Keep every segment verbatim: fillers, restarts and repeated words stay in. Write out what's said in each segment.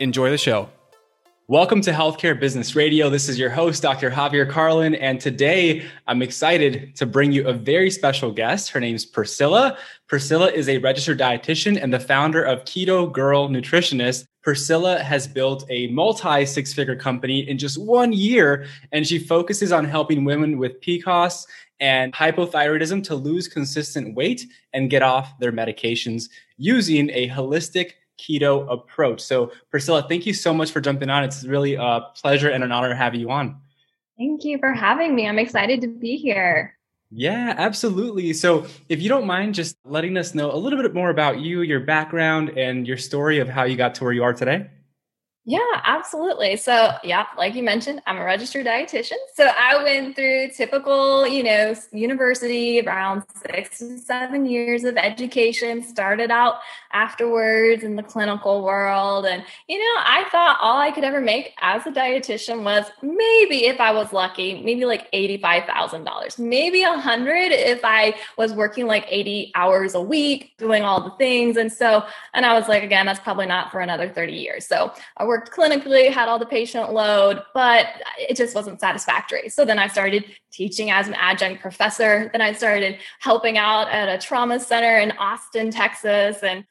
Enjoy the show. Welcome to Healthcare Business Radio. This is your host, Doctor Javier Carlin, and today I'm excited to bring you a very special guest. Her name's Priscilla. Priscilla is a registered dietitian and the founder of Keto Girl Nutritionist. Priscilla has built a multi six-figure company in just one year, and she focuses on helping women with P C O S and hypothyroidism to lose consistent weight and get off their medications using a holistic keto approach. So Priscilla, thank you so much for jumping on. It's really a pleasure and an honor to have you on. Thank you for having me. I'm excited to be here. Yeah, absolutely. So if you don't mind just letting us know a little bit more about you, your background, and your story of how you got to where you are today. Yeah, absolutely. So yeah, like you mentioned, I'm a registered dietitian. So I went through typical, you know, university, around six to seven years of education, started out afterwards in the clinical world. And, you know, I thought all I could ever make as a dietitian was maybe, if I was lucky, maybe like eighty-five thousand dollars, maybe a hundred if I was working like eighty hours a week, doing all the things. And so, and I was like, again, that's probably not for another thirty years. So I worked worked clinically, had all the patient load, but it just wasn't satisfactory. So then I started teaching as an adjunct professor. Then I started helping out at a trauma center in Austin, Texas. And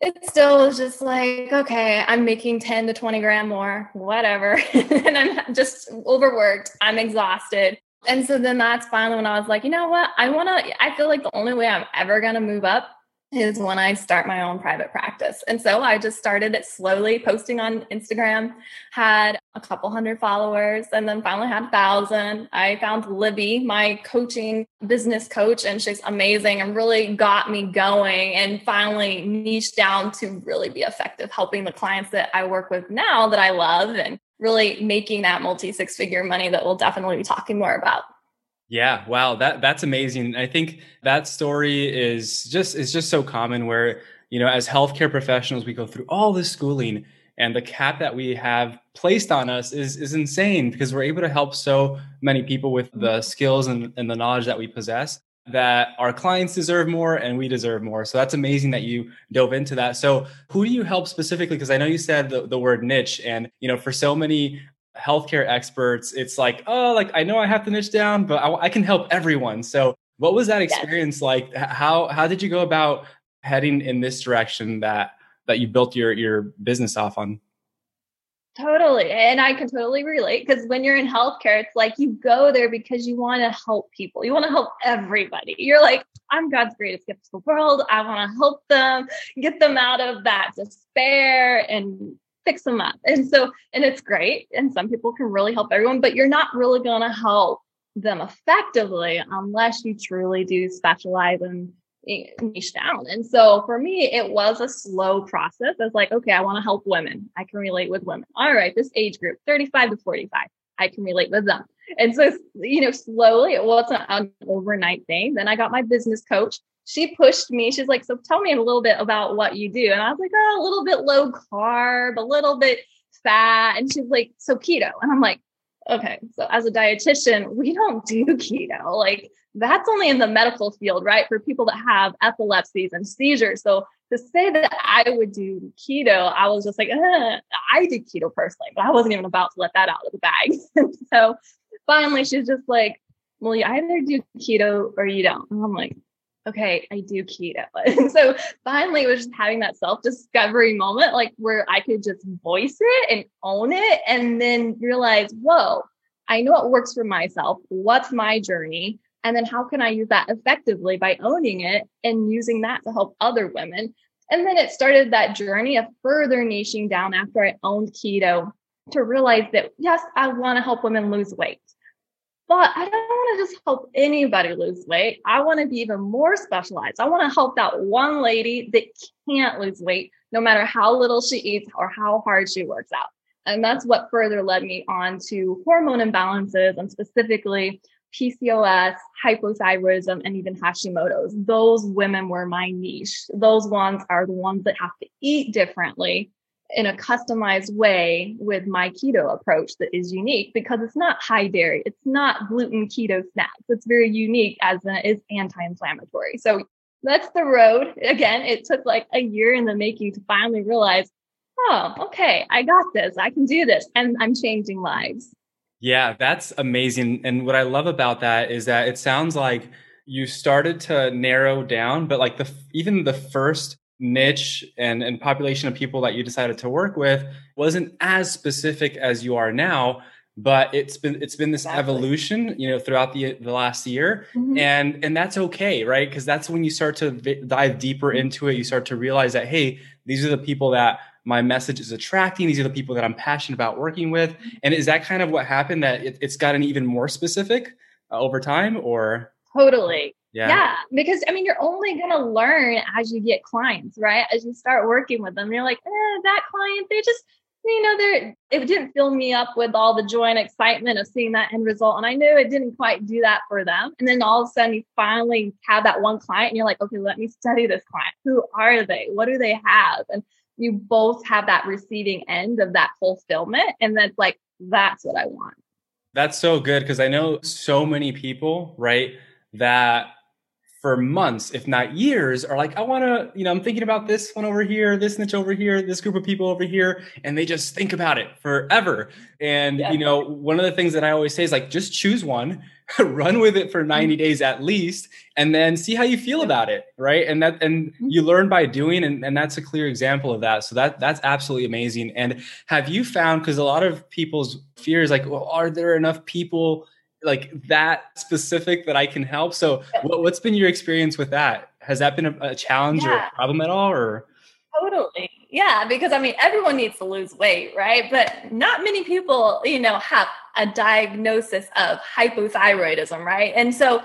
it still was just like, okay, I'm making ten to twenty grand more, whatever. And I'm just overworked. I'm exhausted. And so then that's finally when I was like, you know what? I want to, I feel like the only way I'm ever going to move up is when I start my own private practice. And so I just started it slowly, posting on Instagram, had a couple hundred followers, and then finally had a thousand. I found Libby, my coaching business coach, and she's amazing and really got me going and finally niched down to really be effective, helping the clients that I work with now that I love and really making that multi six-figure money that we'll definitely be talking more about. Yeah. Wow. That, that's amazing. I think that story is just, is just so common where, you know, as healthcare professionals, we go through all this schooling and the cap that we have placed on us is, is insane because we're able to help so many people with the skills and, and the knowledge that we possess that our clients deserve more and we deserve more. So that's amazing that you dove into that. So who do you help specifically? Because I know you said the, the word niche and, you know, for so many healthcare experts, it's like, oh, like, I know I have to niche down, but I, I can help everyone. So what was that experience yes. like? How how did you go about heading in this direction that that you built your your business off on? Totally. And I can totally relate because when you're in healthcare, it's like you go there because you want to help people. You want to help everybody. You're like, I'm God's greatest gift to the world. I want to help them, get them out of that despair and fix them up. And so, and it's great. And some people can really help everyone, but you're not really going to help them effectively unless you truly do specialize and niche down. And so for me, it was a slow process. I was like, okay, I want to help women. I can relate with women. All right. This age group, thirty-five to forty-five, I can relate with them. And so, you know, slowly, it wasn't an overnight thing. Then I got my business coach. She pushed me. She's like, so tell me a little bit about what you do. And I was like, oh, a little bit low carb, a little bit fat. And she's like, so keto. And I'm like, okay. So as a dietitian, we don't do keto. Like that's only in the medical field, right? For people that have epilepsies and seizures. So to say that I would do keto, I was just like, ugh. I did keto personally, but I wasn't even about to let that out of the bag. So finally, she's just like, well, you either do keto or you don't. And I'm like, okay, I do keto. And so finally it was just having that self-discovery moment, like where I could just voice it and own it and then realize, whoa, I know what works for myself. What's my journey? And then how can I use that effectively by owning it and using that to help other women? And then it started that journey of further niching down after I owned keto to realize that, yes, I want to help women lose weight, but I don't want to just help anybody lose weight. I want to be even more specialized. I want to help that one lady that can't lose weight, no matter how little she eats or how hard she works out. And that's what further led me on to hormone imbalances and specifically P C O S, hypothyroidism, and even Hashimoto's. Those women were my niche. Those ones are the ones that have to eat differently in a customized way with my keto approach that is unique because it's not high dairy. It's not gluten keto snacks. It's very unique as in it is anti-inflammatory. So that's the road. Again, it took like a year in the making to finally realize, oh, okay, I got this. I can do this. And I'm changing lives. Yeah, that's amazing. And what I love about that is that it sounds like you started to narrow down, but like the even the first niche and, and population of people that you decided to work with wasn't as specific as you are now, but it's been it's been this exactly. evolution, you know, throughout the, the last year. Mm-hmm. And and that's okay, right? Because that's when you start to v- dive deeper mm-hmm. into it. You start to realize that, hey, these are the people that my message is attracting. These are the people that I'm passionate about working with. And is that kind of what happened, that it, it's gotten even more specific uh, over time or? Totally. Yeah. yeah. Because I mean, you're only going to learn as you get clients, right? As you start working with them, you're like, eh, that client, they just, you know, they're, it didn't fill me up with all the joy and excitement of seeing that end result. And I knew it didn't quite do that for them. And then all of a sudden you finally have that one client and you're like, okay, let me study this client. Who are they? What do they have? And you both have that receiving end of that fulfillment. And that's like, that's what I want. That's so good. Cause I know so many people, right, that for months, if not years, are like, I want to, you know, I'm thinking about this one over here, this niche over here, this group of people over here. And they just think about it forever. And, yeah. you know, one of the things that I always say is like, just choose one, run with it for ninety mm-hmm. days at least, and then see how you feel about it. Right. And that, and mm-hmm. you learn by doing, and, and that's a clear example of that. So that, that's absolutely amazing. And have you found, cause a lot of people's fear is like, well, are there enough people like that specific that I can help? So what, what's been your experience with that? Has that been a, a challenge yeah. or a problem at all? Or Totally. Yeah. Because I mean, everyone needs to lose weight, right? But not many people, you know, have a diagnosis of hypothyroidism, right? And so,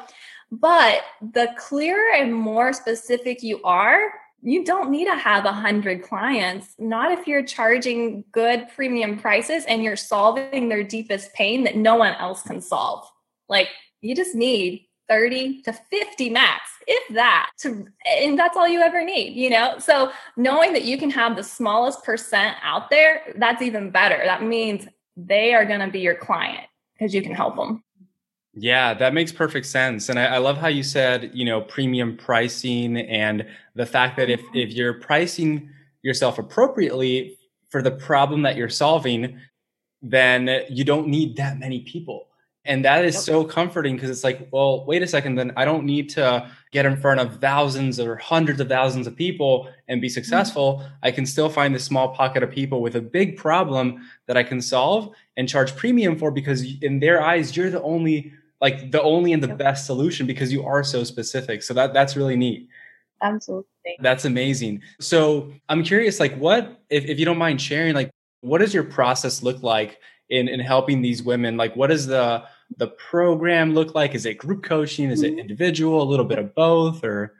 but the clearer and more specific you are, you don't need to have a hundred clients, not if you're charging good premium prices and you're solving their deepest pain that no one else can solve. Like you just need thirty to fifty max, if that, to, and that's all you ever need, you know? So knowing that you can have the smallest percent out there, that's even better. That means they are going to be your client because you can help them. Yeah, that makes perfect sense. And I, I love how you said, you know, premium pricing and the fact that if, if you're pricing yourself appropriately for the problem that you're solving, then you don't need that many people. And that is so comforting because it's like, well, wait a second, then I don't need to get in front of thousands or hundreds of thousands of people and be successful. Mm-hmm. I can still find this small pocket of people with a big problem that I can solve and charge premium for because in their eyes, you're the only, like the only and the yep. best solution because you are so specific. So that that's really neat. Absolutely. That's amazing. So I'm curious, like what, if, if you don't mind sharing, like what does your process look like in, in helping these women? Like what is the, the program look like? Is it group coaching? Is it individual? A little bit of both or?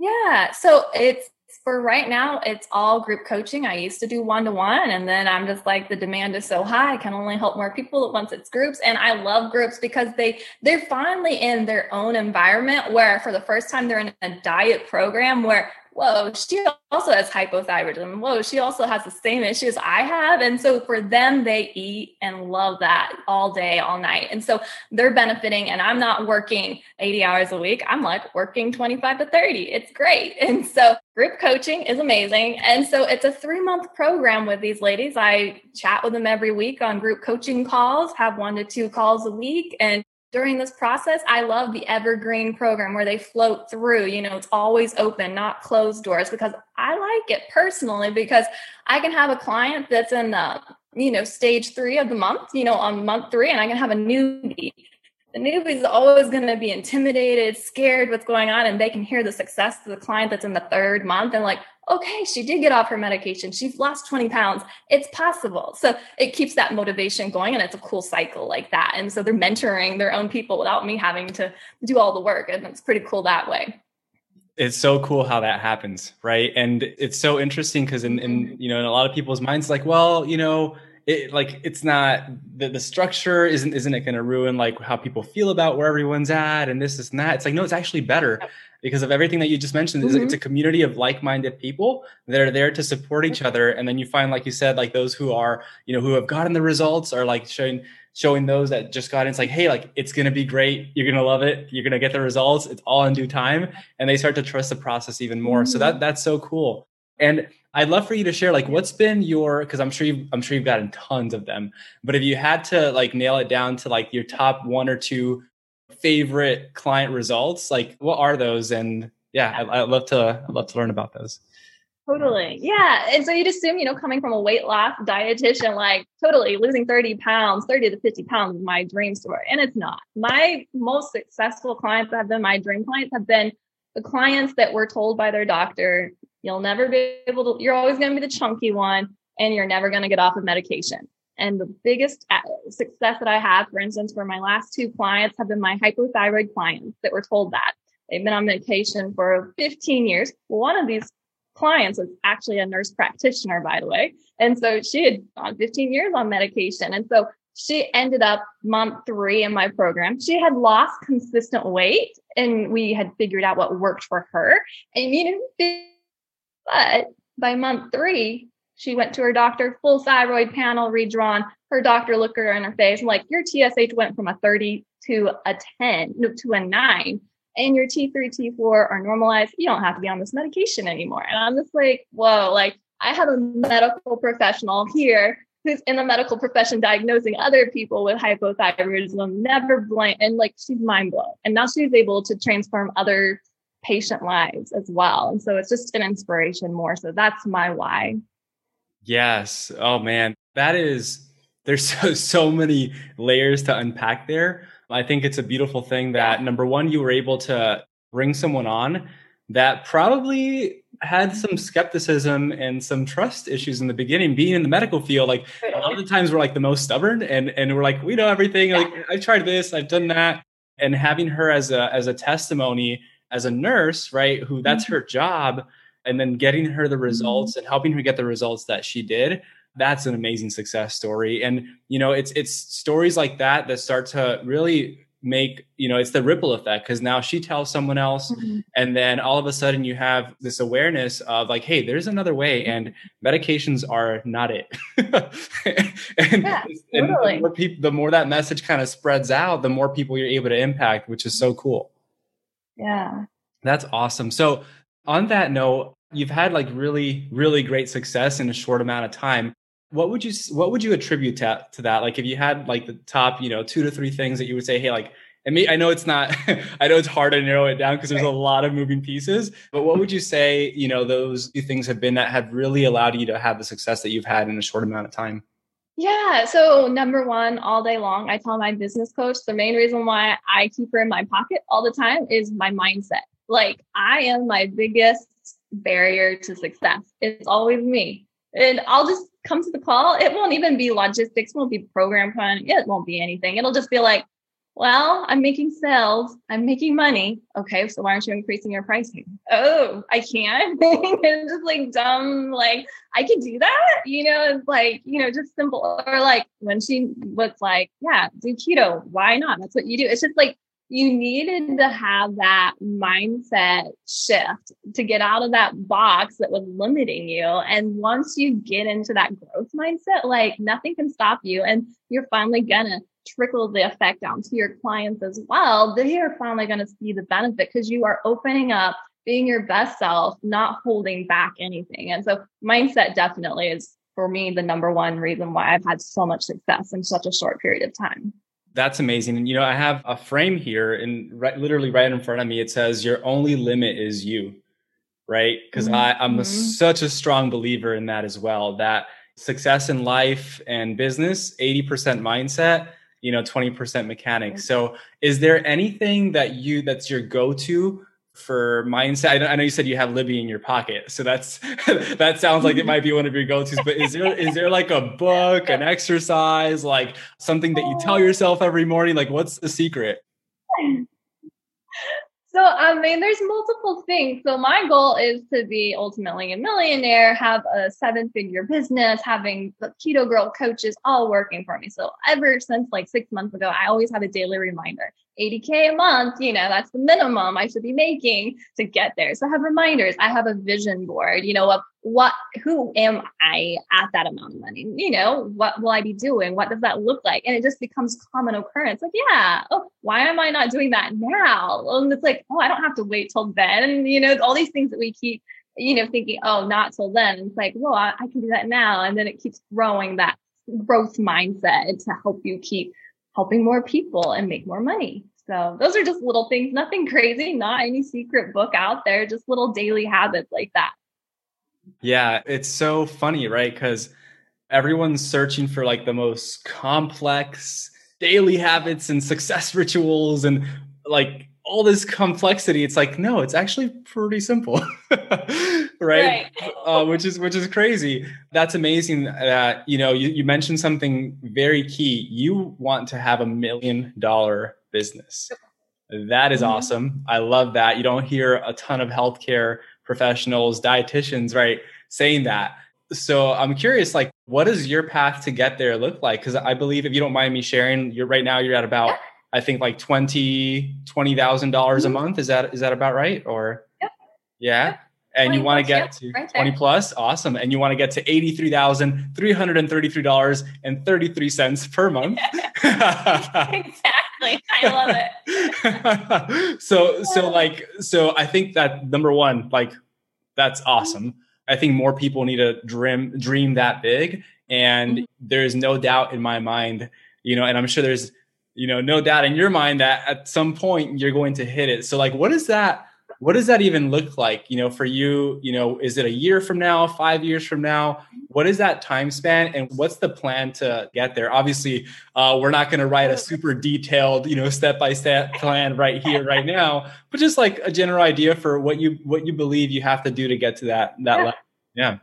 Yeah. So it's for right now, it's all group coaching. I used to do one-to-one and then I'm just like, the demand is so high. I can only help more people at once. It's groups. And I love groups because they, they're finally in their own environment where for the first time they're in a diet program where, whoa, she also has hypothyroidism. Whoa, she also has the same issues I have. And so for them, they eat and love that all day, all night. And so they're benefiting and I'm not working eighty hours a week. I'm like working twenty-five to thirty. It's great. And so group coaching is amazing. And so it's a three month program with these ladies. I chat with them every week on group coaching calls, have one to two calls a week. And during this process, I love the Evergreen program where they float through, you know, it's always open, not closed doors, because I like it personally, because I can have a client that's in the, you know, stage three of the month, you know, on month three, and I can have a newbie. The newbie is always going to be intimidated, scared what's going on, and they can hear the success of the client that's in the third month and like, okay, she did get off her medication. She's lost twenty pounds. It's possible. So it keeps that motivation going, and it's a cool cycle like that. And so they're mentoring their own people without me having to do all the work. And it's pretty cool that way. It's so cool how that happens, right? And it's so interesting because in, in, you know, in a lot of people's minds, like, well, you know, It, like, it's not, the, the structure isn't, isn't it going to ruin like how people feel about where everyone's at and this, this, and that. It's like, no, it's actually better because of everything that you just mentioned. Mm-hmm. It's a community of like-minded people that are there to support each other. And then you find, like you said, like those who are, you know, who have gotten the results are like showing, showing those that just got in. It's like, hey, like, it's going to be great. You're going to love it. You're going to get the results. It's all in due time. And they start to trust the process even more. Mm-hmm. So that, that's so cool. And I'd love for you to share, like, what's been your, because I'm sure you've, I'm sure you've gotten tons of them, but if you had to like nail it down to like your top one or two favorite client results, like what are those? And yeah, I, I'd love to, I'd love to learn about those. Totally. Yeah. And so you'd assume, you know, coming from a weight loss dietitian, like totally losing thirty pounds, thirty to fifty pounds is my dream story. And it's not. My most successful clients that have been my dream clients have been the clients that were told by their doctor, you'll never be able to, you're always going to be the chunky one and you're never going to get off of medication. And the biggest success that I have, for instance, for my last two clients have been my hypothyroid clients that were told that. They've been on medication for fifteen years. One of these clients was actually a nurse practitioner, by the way. And so she had gone fifteen years on medication. And so she ended up month three in my program. She had lost consistent weight and we had figured out what worked for her. And you know, but by month three, she went to her doctor, full thyroid panel redrawn. Her doctor looked at her in her face and like, your T S H went from a thirty to a ten, no, to a nine. And your T three, T four are normalized. You don't have to be on this medication anymore. And I'm just like, whoa, like I have a medical professional here who's in the medical profession diagnosing other people with hypothyroidism, never blame. And like, she's mind blown. And now she's able to transform other patient lives as well. And so it's just an inspiration more. So that's my why. Yes. Oh man, that is, there's so, so many layers to unpack there. I think it's a beautiful thing that number one, you were able to bring someone on that probably had some skepticism and some trust issues in the beginning, being in the medical field. Like a lot of the times we're like the most stubborn and, and we're like, we know everything. Like I've tried this, I've done that. And having her as a, as a testimony as a nurse, right, who that's mm-hmm. her job, and then getting her the results mm-hmm. and helping her get the results that she did, that's an amazing success story. And, you know, it's it's stories like that that start to really make, you know, it's the ripple effect because now she tells someone else mm-hmm. and then all of a sudden you have this awareness of like, hey, there's another way and medications are not it. and yeah, and totally. the, more people, the more that message kind of spreads out, the more people you're able to impact, which is so cool. Yeah. That's awesome. So on that note, you've had like really, really great success in a short amount of time. What would you, what would you attribute to, to that? Like if you had like the top, you know, two to three things that you would say, hey, like, and me, I know it's not, I know it's hard to narrow it down because there's a lot of moving pieces, but what would you say, you know, those two things have been that have really allowed you to have the success that you've had in a short amount of time? Yeah. So number one, all day long, I tell my business coach, the main reason why I keep her in my pocket all the time is my mindset. Like I am my biggest barrier to success. It's always me. And I'll just come to the call. It won't even be logistics, won't be program planning. It won't be anything. It'll just be like, well, I'm making sales. I'm making money. Okay. So why aren't you increasing your pricing? Oh, I can't. It's just like dumb, like I can do that. You know, it's like, you know, just simple. Or like when she was like, yeah, do keto. Why not? That's what you do. It's just like, you needed to have that mindset shift to get out of that box that was limiting you. And once you get into that growth mindset, like nothing can stop you. And you're finally gonna trickle the effect down to your clients as well. They are finally gonna see the benefit because you are opening up, being your best self, not holding back anything. And so mindset definitely is for me, the number one reason why I've had so much success in such a short period of time. That's amazing. And, you know, I have a frame here and right, literally right in front of me, it says your only limit is you, right? Because mm-hmm. I'm a, such a strong believer in that as well, that success in life and business, eighty percent mindset, you know, twenty percent mechanics. So is there anything that you, that's your go-to for mindset? I know you said you have Libby in your pocket, so that's, that sounds like it might be one of your go-tos, but is there, is there like a book, an exercise, like something that you tell yourself every morning? Like what's the secret? So, I mean, there's multiple things. So my goal is to be ultimately a millionaire, have a seven figure business, having the Keto Girl coaches all working for me. So ever since like six months ago, I always have a daily reminder, eighty K a month, you know, that's the minimum I should be making to get there. So I have reminders. I have a vision board, you know, of what, who am I at that amount of money? You know, what will I be doing? What does that look like? And it just becomes common occurrence. Like, yeah, oh, why am I not doing that now? And it's like, oh, I don't have to wait till then. And, you know, all these things that we keep, you know, thinking, oh, not till then. It's like, well, I, I can do that now. And then it keeps growing that growth mindset to help you keep helping more people and make more money. So those are just little things, nothing crazy, not any secret book out there, just little daily habits like that. Yeah, it's so funny, right? Because everyone's searching for like the most complex daily habits and success rituals and like all this complexity. It's like, no, it's actually pretty simple, right? right. uh, which is which is crazy. That's amazing. That, you know, you, you mentioned something very key. You want to have a million dollar business. That is mm-hmm. awesome. I love that. You don't hear a ton of healthcare professionals, dietitians, right, saying that. So I'm curious, like, what does your path to get there look like? Because I believe, if you don't mind me sharing, you're right now you're at about, I think, like twenty twenty thousand dollars a month. Is that is that about right? Or yep. yeah, yep. and you want to get to right twenty plus, awesome, and you want to get to eighty three thousand three hundred and thirty three dollars and thirty three cents per month. Exactly, I love it. so, so like, so I think that number one, like, that's awesome. I think more people need to dream, dream that big. And mm-hmm. there's no doubt in my mind, you know, and I'm sure there's, you know, no doubt in your mind that at some point you're going to hit it. So like, what is that, what does that even look like, you know, for you, you know, is it a year from now, five years from now? What is that time span? And what's the plan to get there? Obviously, uh, we're not going to write a super detailed, you know, step-by-step plan right here, right now, but just like a general idea for what you, what you believe you have to do to get to that, that yeah. level. Yeah.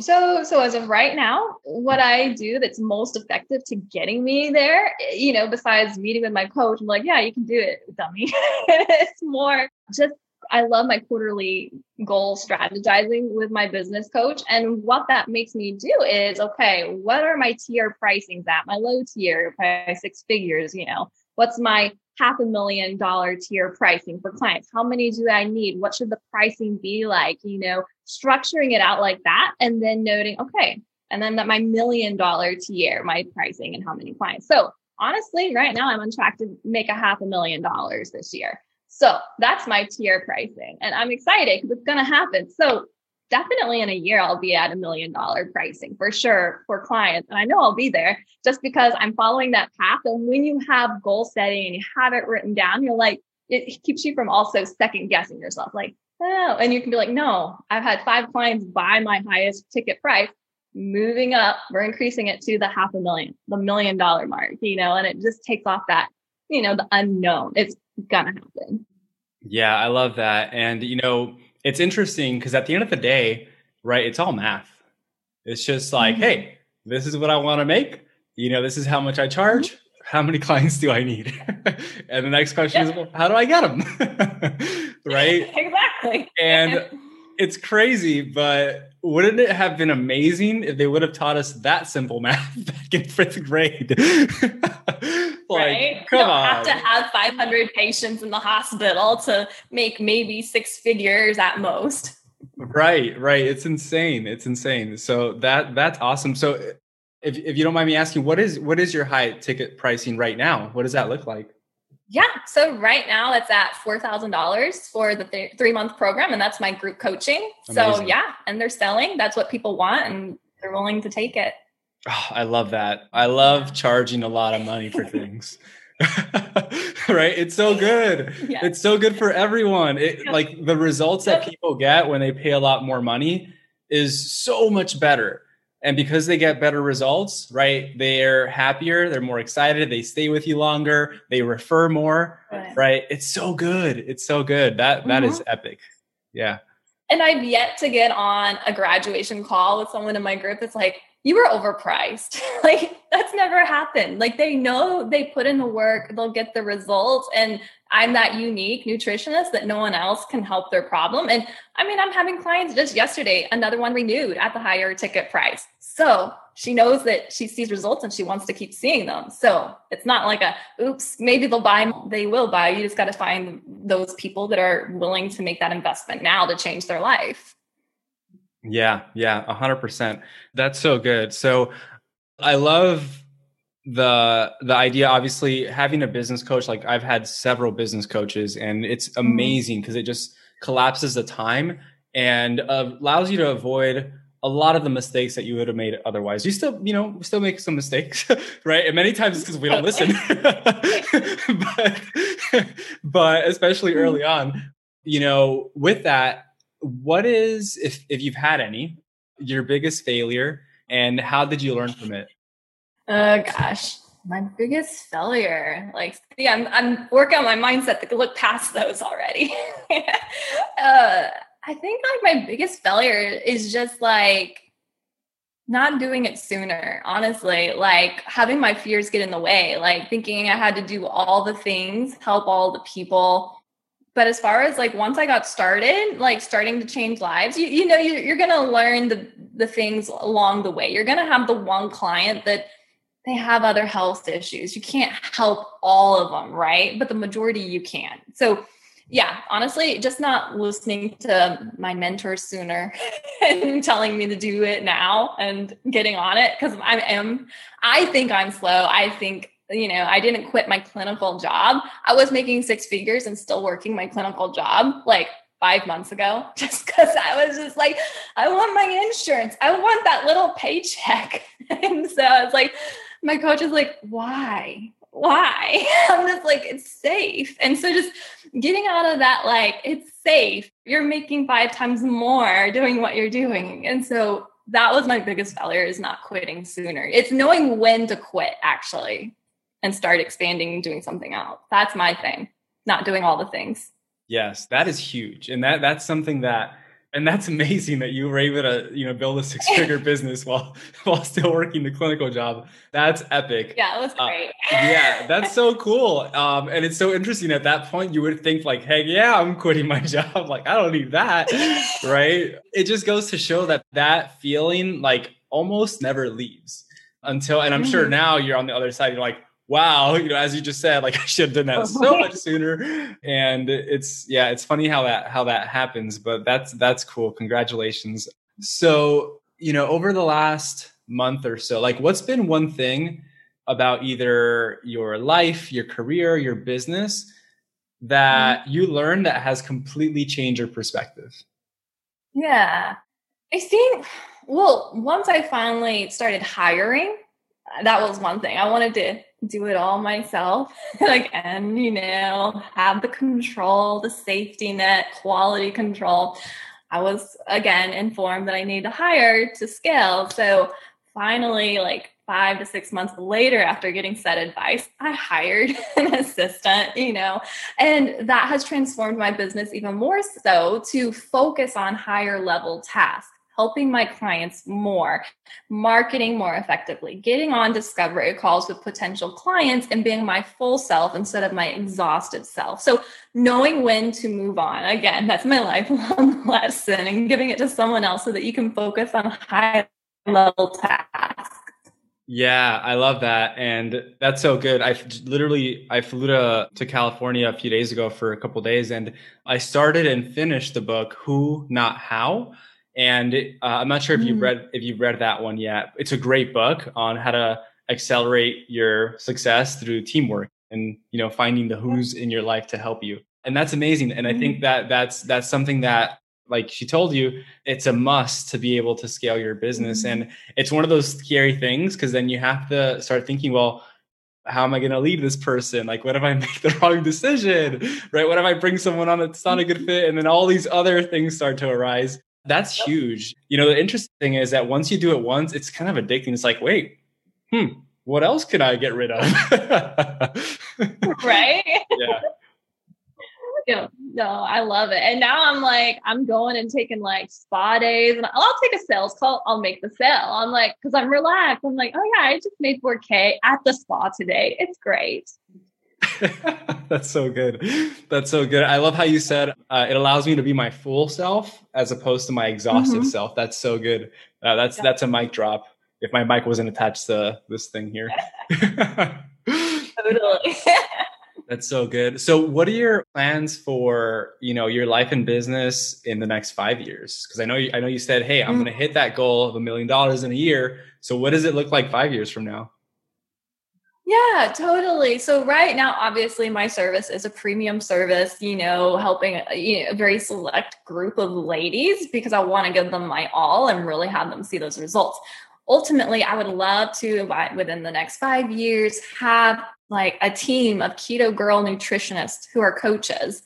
So, so as of right now, what I do that's most effective to getting me there, you know, besides meeting with my coach, I'm like, yeah, you can do it, dummy. It's more just, I love my quarterly goal strategizing with my business coach. And what that makes me do is, okay, what are my tier pricings at? My low tier, okay, six figures, you know, what's my half a million dollar tier pricing for clients? How many do I need? What should the pricing be like? You know, structuring it out like that and then noting, okay, and then that my million dollar tier, my pricing and how many clients. So honestly, right now I'm on track to make a half a million dollars this year. So that's my tier pricing. And I'm excited because it's going to happen. So definitely in a year, I'll be at a million dollar pricing for sure for clients. And I know I'll be there just because I'm following that path. And when you have goal setting and you have it written down, you're like, it keeps you from also second guessing yourself. Like, oh, and you can be like, no, I've had five clients buy my highest ticket price. Moving up, we're increasing it to the half a million, the million dollar mark, you know, and it just takes off that, you know, the unknown. It's gonna happen. Yeah, I love that. And, you know, it's interesting because at the end of the day, right, it's all math. It's just like, mm-hmm. hey, this is what I want to make. You know, this is how much I charge. Mm-hmm. How many clients do I need? And the next question yeah. is, well, how do I get them? Right? Exactly. And it's crazy, but wouldn't it have been amazing if they would have taught us that simple math back in fifth grade? Like, right? Come you don't on. Have to have five hundred patients in the hospital to make maybe six figures at most. Right, right. It's insane. It's insane. So that that's awesome. So if if you don't mind me asking, what is what is your high ticket pricing right now? What does that look like? Yeah. So right now it's at four thousand dollars for the th- three month program. And that's my group coaching. Amazing. So yeah. And they're selling. That's what people want. And they're willing to take it. Oh, I love that. I love charging a lot of money for things. Right? It's so good. Yeah. It's so good for everyone. It, like the results that people get when they pay a lot more money is so much better. And because they get better results, right? They're happier. They're more excited. They stay with you longer. They refer more, right? right? It's so good. It's so good. That, that mm-hmm. is epic. Yeah. And I've yet to get on a graduation call with someone in my group that's like, you were overpriced. Like that's never happened. Like they know they put in the work, they'll get the results. And I'm that unique nutritionist that no one else can help their problem. And I mean, I'm having clients just yesterday, another one renewed at the higher ticket price. So she knows that she sees results and she wants to keep seeing them. So it's not like a, oops, maybe they'll buy, they will buy. You just got to find those people that are willing to make that investment now to change their life. Yeah. Yeah. A hundred percent. That's so good. So I love the, the idea, obviously having a business coach. Like I've had several business coaches and it's amazing because it just collapses the time and uh, allows you to avoid a lot of the mistakes that you would have made otherwise. You still, you know, still make some mistakes, right? And many times it's because we don't listen, but, but especially early on, you know, with that, what is, if, if you've had any, your biggest failure and how did you learn from it? Oh gosh, my biggest failure. Like, see, I'm, I'm working on my mindset to look past those already. uh, I think like my biggest failure is just like not doing it sooner, honestly, like having my fears get in the way, like thinking I had to do all the things, help all the people. But as far as like, once I got started, like starting to change lives, you, you know, you, you're going to learn the, the things along the way. You're going to have the one client that they have other health issues. You can't help all of them, right? But the majority you can. So yeah, honestly, just not listening to my mentor sooner and telling me to do it now and getting on it. Cause I am, I think I'm slow. I think, you know, I didn't quit my clinical job. I was making six figures and still working my clinical job like five months ago, just cause I was just like, I want my insurance. I want that little paycheck. And so I was like, my coach is like, why? Why? I'm just like, it's safe. And so just getting out of that, like, it's safe. You're making five times more doing what you're doing. And so that was my biggest failure, is not quitting sooner. It's knowing when to quit actually and start expanding and doing something else. That's my thing. Not doing all the things. Yes, that is huge. And that that's something that, and that's amazing that you were able to, you know, build a six-figure business while while still working the clinical job. That's epic. Yeah, it was great. Uh, yeah, that's so cool. Um, and it's so interesting. At that point, you would think like, hey, yeah, I'm quitting my job. Like, I don't need that, right? It just goes to show that that feeling like almost never leaves until, and I'm sure now you're on the other side, you're like, wow, you know, as you just said, like I should have done that so much sooner. And it's, yeah, it's funny how that, how that happens, but that's, that's cool. Congratulations. So, you know, over the last month or so, like what's been one thing about either your life, your career, your business that you learned that has completely changed your perspective? Yeah, I think, well, once I finally started hiring, that was one thing. I wanted to do it all myself, like, and, you know, have the control, the safety net, quality control. I was, again, informed that I need to hire to scale. So finally, like five to six months later, after getting set advice, I hired an assistant, you know, and that has transformed my business even more so to focus on higher level tasks. Helping my clients more, marketing more effectively, getting on discovery calls with potential clients and being my full self instead of my exhausted self. So knowing when to move on. Again, that's my lifelong lesson, and giving it to someone else so that you can focus on high level tasks. Yeah, I love that. And that's so good. I literally, I flew to, to California a few days ago for a couple of days and I started and finished the book, Who Not How. And uh, I'm not sure if you've read if you've read that one yet. It's a great book on how to accelerate your success through teamwork and, you know, finding the who's in your life to help you. And that's amazing. And I think that that's that's something that like she told you, it's a must to be able to scale your business. Mm-hmm. And it's one of those scary things, because then you have to start thinking, well, how am I going to lead this person? Like, what if I make the wrong decision, right? What if I bring someone on that's not a good fit? And then all these other things start to arise. That's huge. You know, the interesting thing is that once you do it once, it's kind of addicting. It's like, wait, hmm, what else could I get rid of? Right? Yeah. No, no, I love it. And now I'm like, I'm going and taking like spa days, and I'll take a sales call. I'll make the sale. I'm like, cause I'm relaxed. I'm like, oh yeah, I just made four K at the spa today. It's great. That's so good. That's so good. I love how you said, uh, it allows me to be my full self as opposed to my exhausted mm-hmm. self. That's so good. Uh, that's, yeah. that's a mic drop. If my mic wasn't attached to this thing here. Totally. That's so good. So what are your plans for, you know, your life and business in the next five years? Because I know you, I know you said, hey, I'm mm. going to hit that goal of a million dollars in a year. So what does it look like five years from now? Yeah, totally. So right now, obviously, my service is a premium service, you know, helping you know, a very select group of ladies, because I want to give them my all and really have them see those results. Ultimately, I would love to, within the next five years, have like a team of Keto Girl Nutritionists who are coaches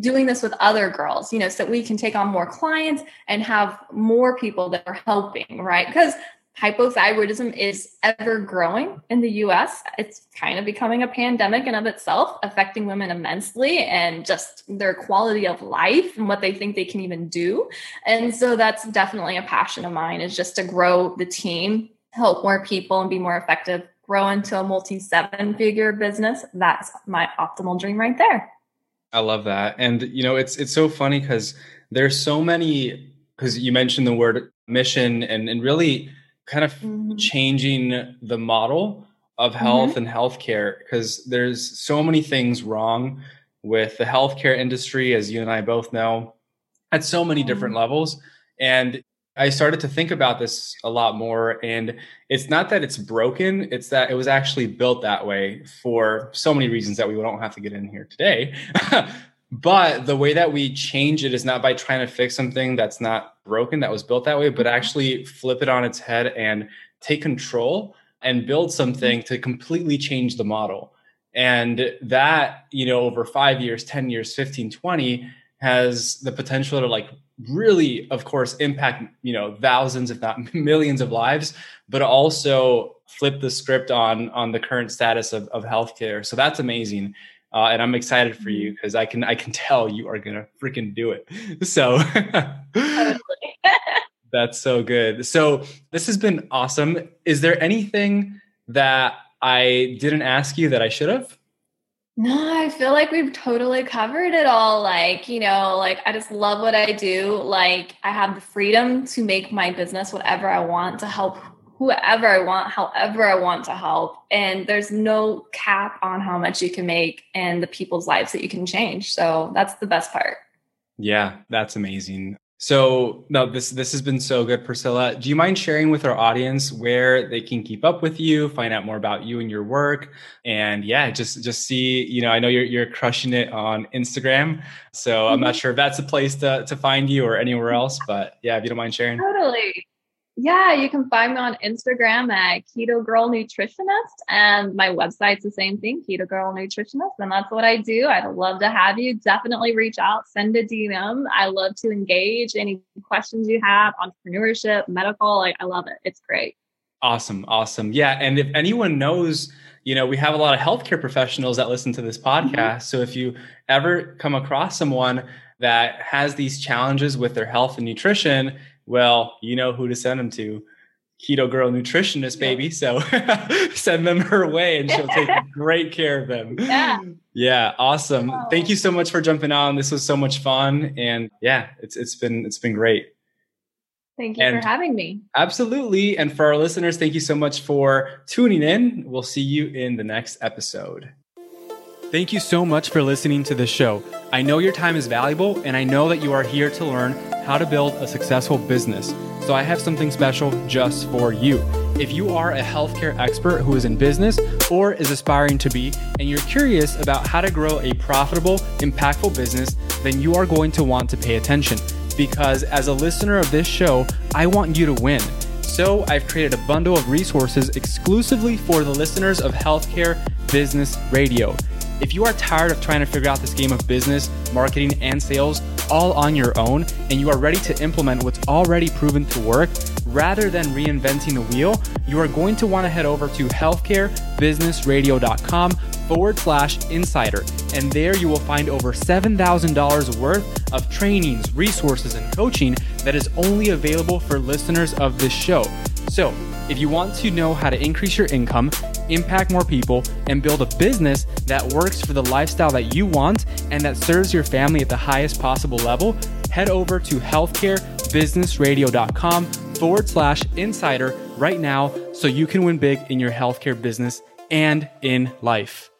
doing this with other girls, you know, so that we can take on more clients and have more people that are helping, right? Because hypothyroidism is ever growing in the U S. It's kind of becoming a pandemic in of itself, affecting women immensely and just their quality of life and what they think they can even do. And so that's definitely a passion of mine, is just to grow the team, help more people and be more effective, grow into a multi seven figure business. That's my optimal dream right there. I love that. And you know, it's, it's so funny because there's so many, because you mentioned the word mission and, and really kind of mm-hmm. changing the model of health mm-hmm. and healthcare, because there's so many things wrong with the healthcare industry, as you and I both know, at so many mm-hmm. different levels. And I started to think about this a lot more, and it's not that it's broken, it's that it was actually built that way for so many reasons that we don't have to get in here today. But the way that we change it is not by trying to fix something that's not broken, that was built that way, but actually flip it on its head and take control and build something to completely change the model. And that, you know, over five years, ten years, fifteen, twenty has the potential to like really, of course, impact, you know, thousands, if not millions of lives, but also flip the script on, on the current status of, of healthcare. So that's amazing. Uh, and I'm excited for you, because I can I can tell you are going to freaking do it. So that's so good. So this has been awesome. Is there anything that I didn't ask you that I should have? No, I feel like we've totally covered it all. Like, you know, like I just love what I do. Like I have the freedom to make my business whatever I want, to help whoever I want, however I want to help. And there's no cap on how much you can make and the people's lives that you can change. So that's the best part. Yeah, that's amazing. So no, this, this has been so good, Priscilla. Do you mind sharing with our audience where they can keep up with you, find out more about you and your work? And yeah, just, just see, you know, I know you're, you're crushing it on Instagram, so mm-hmm. I'm not sure if that's a place to, to find you or anywhere else, but yeah, if you don't mind sharing. Totally. Yeah, you can find me on Instagram at Keto Girl Nutritionist, and my website's the same thing, Keto Girl Nutritionist, and that's what I do. I'd love to have you. Definitely reach out, send a D M. I love to engage. Any questions you have, entrepreneurship, medical, like, I love it. It's great. Awesome, awesome. Yeah, and if anyone knows, you know, we have a lot of healthcare professionals that listen to this podcast. Mm-hmm. So if you ever come across someone that has these challenges with their health and nutrition, well, you know who to send them to. Keto Girl Nutritionist, baby. So send them her way and she'll take great care of them. Yeah. Yeah. Awesome. Oh. Thank you so much for jumping on. This was so much fun. And yeah, it's it's been it's been great. Thank you and for having me. Absolutely. And for our listeners, thank you so much for tuning in. We'll see you in the next episode. Thank you so much for listening to this show. I know your time is valuable, and I know that you are here to learn how to build a successful business. So I have something special just for you. If you are a healthcare expert who is in business or is aspiring to be, and you're curious about how to grow a profitable, impactful business, then you are going to want to pay attention. because as a listener of this show, I want you to win. So I've created a bundle of resources exclusively for the listeners of Healthcare Business Radio. If you are tired of trying to figure out this game of business, marketing, and sales all on your own, and you are ready to implement what's already proven to work, rather than reinventing the wheel, you are going to want to head over to healthcarebusinessradio.com forward slash insider. And there you will find over seven thousand dollars worth of trainings, resources, and coaching that is only available for listeners of this show. So if you want to know how to increase your income, impact more people, and build a business that works for the lifestyle that you want and that serves your family at the highest possible level, head over to healthcarebusinessradio.com forward slash insider right now so you can win big in your healthcare business and in life.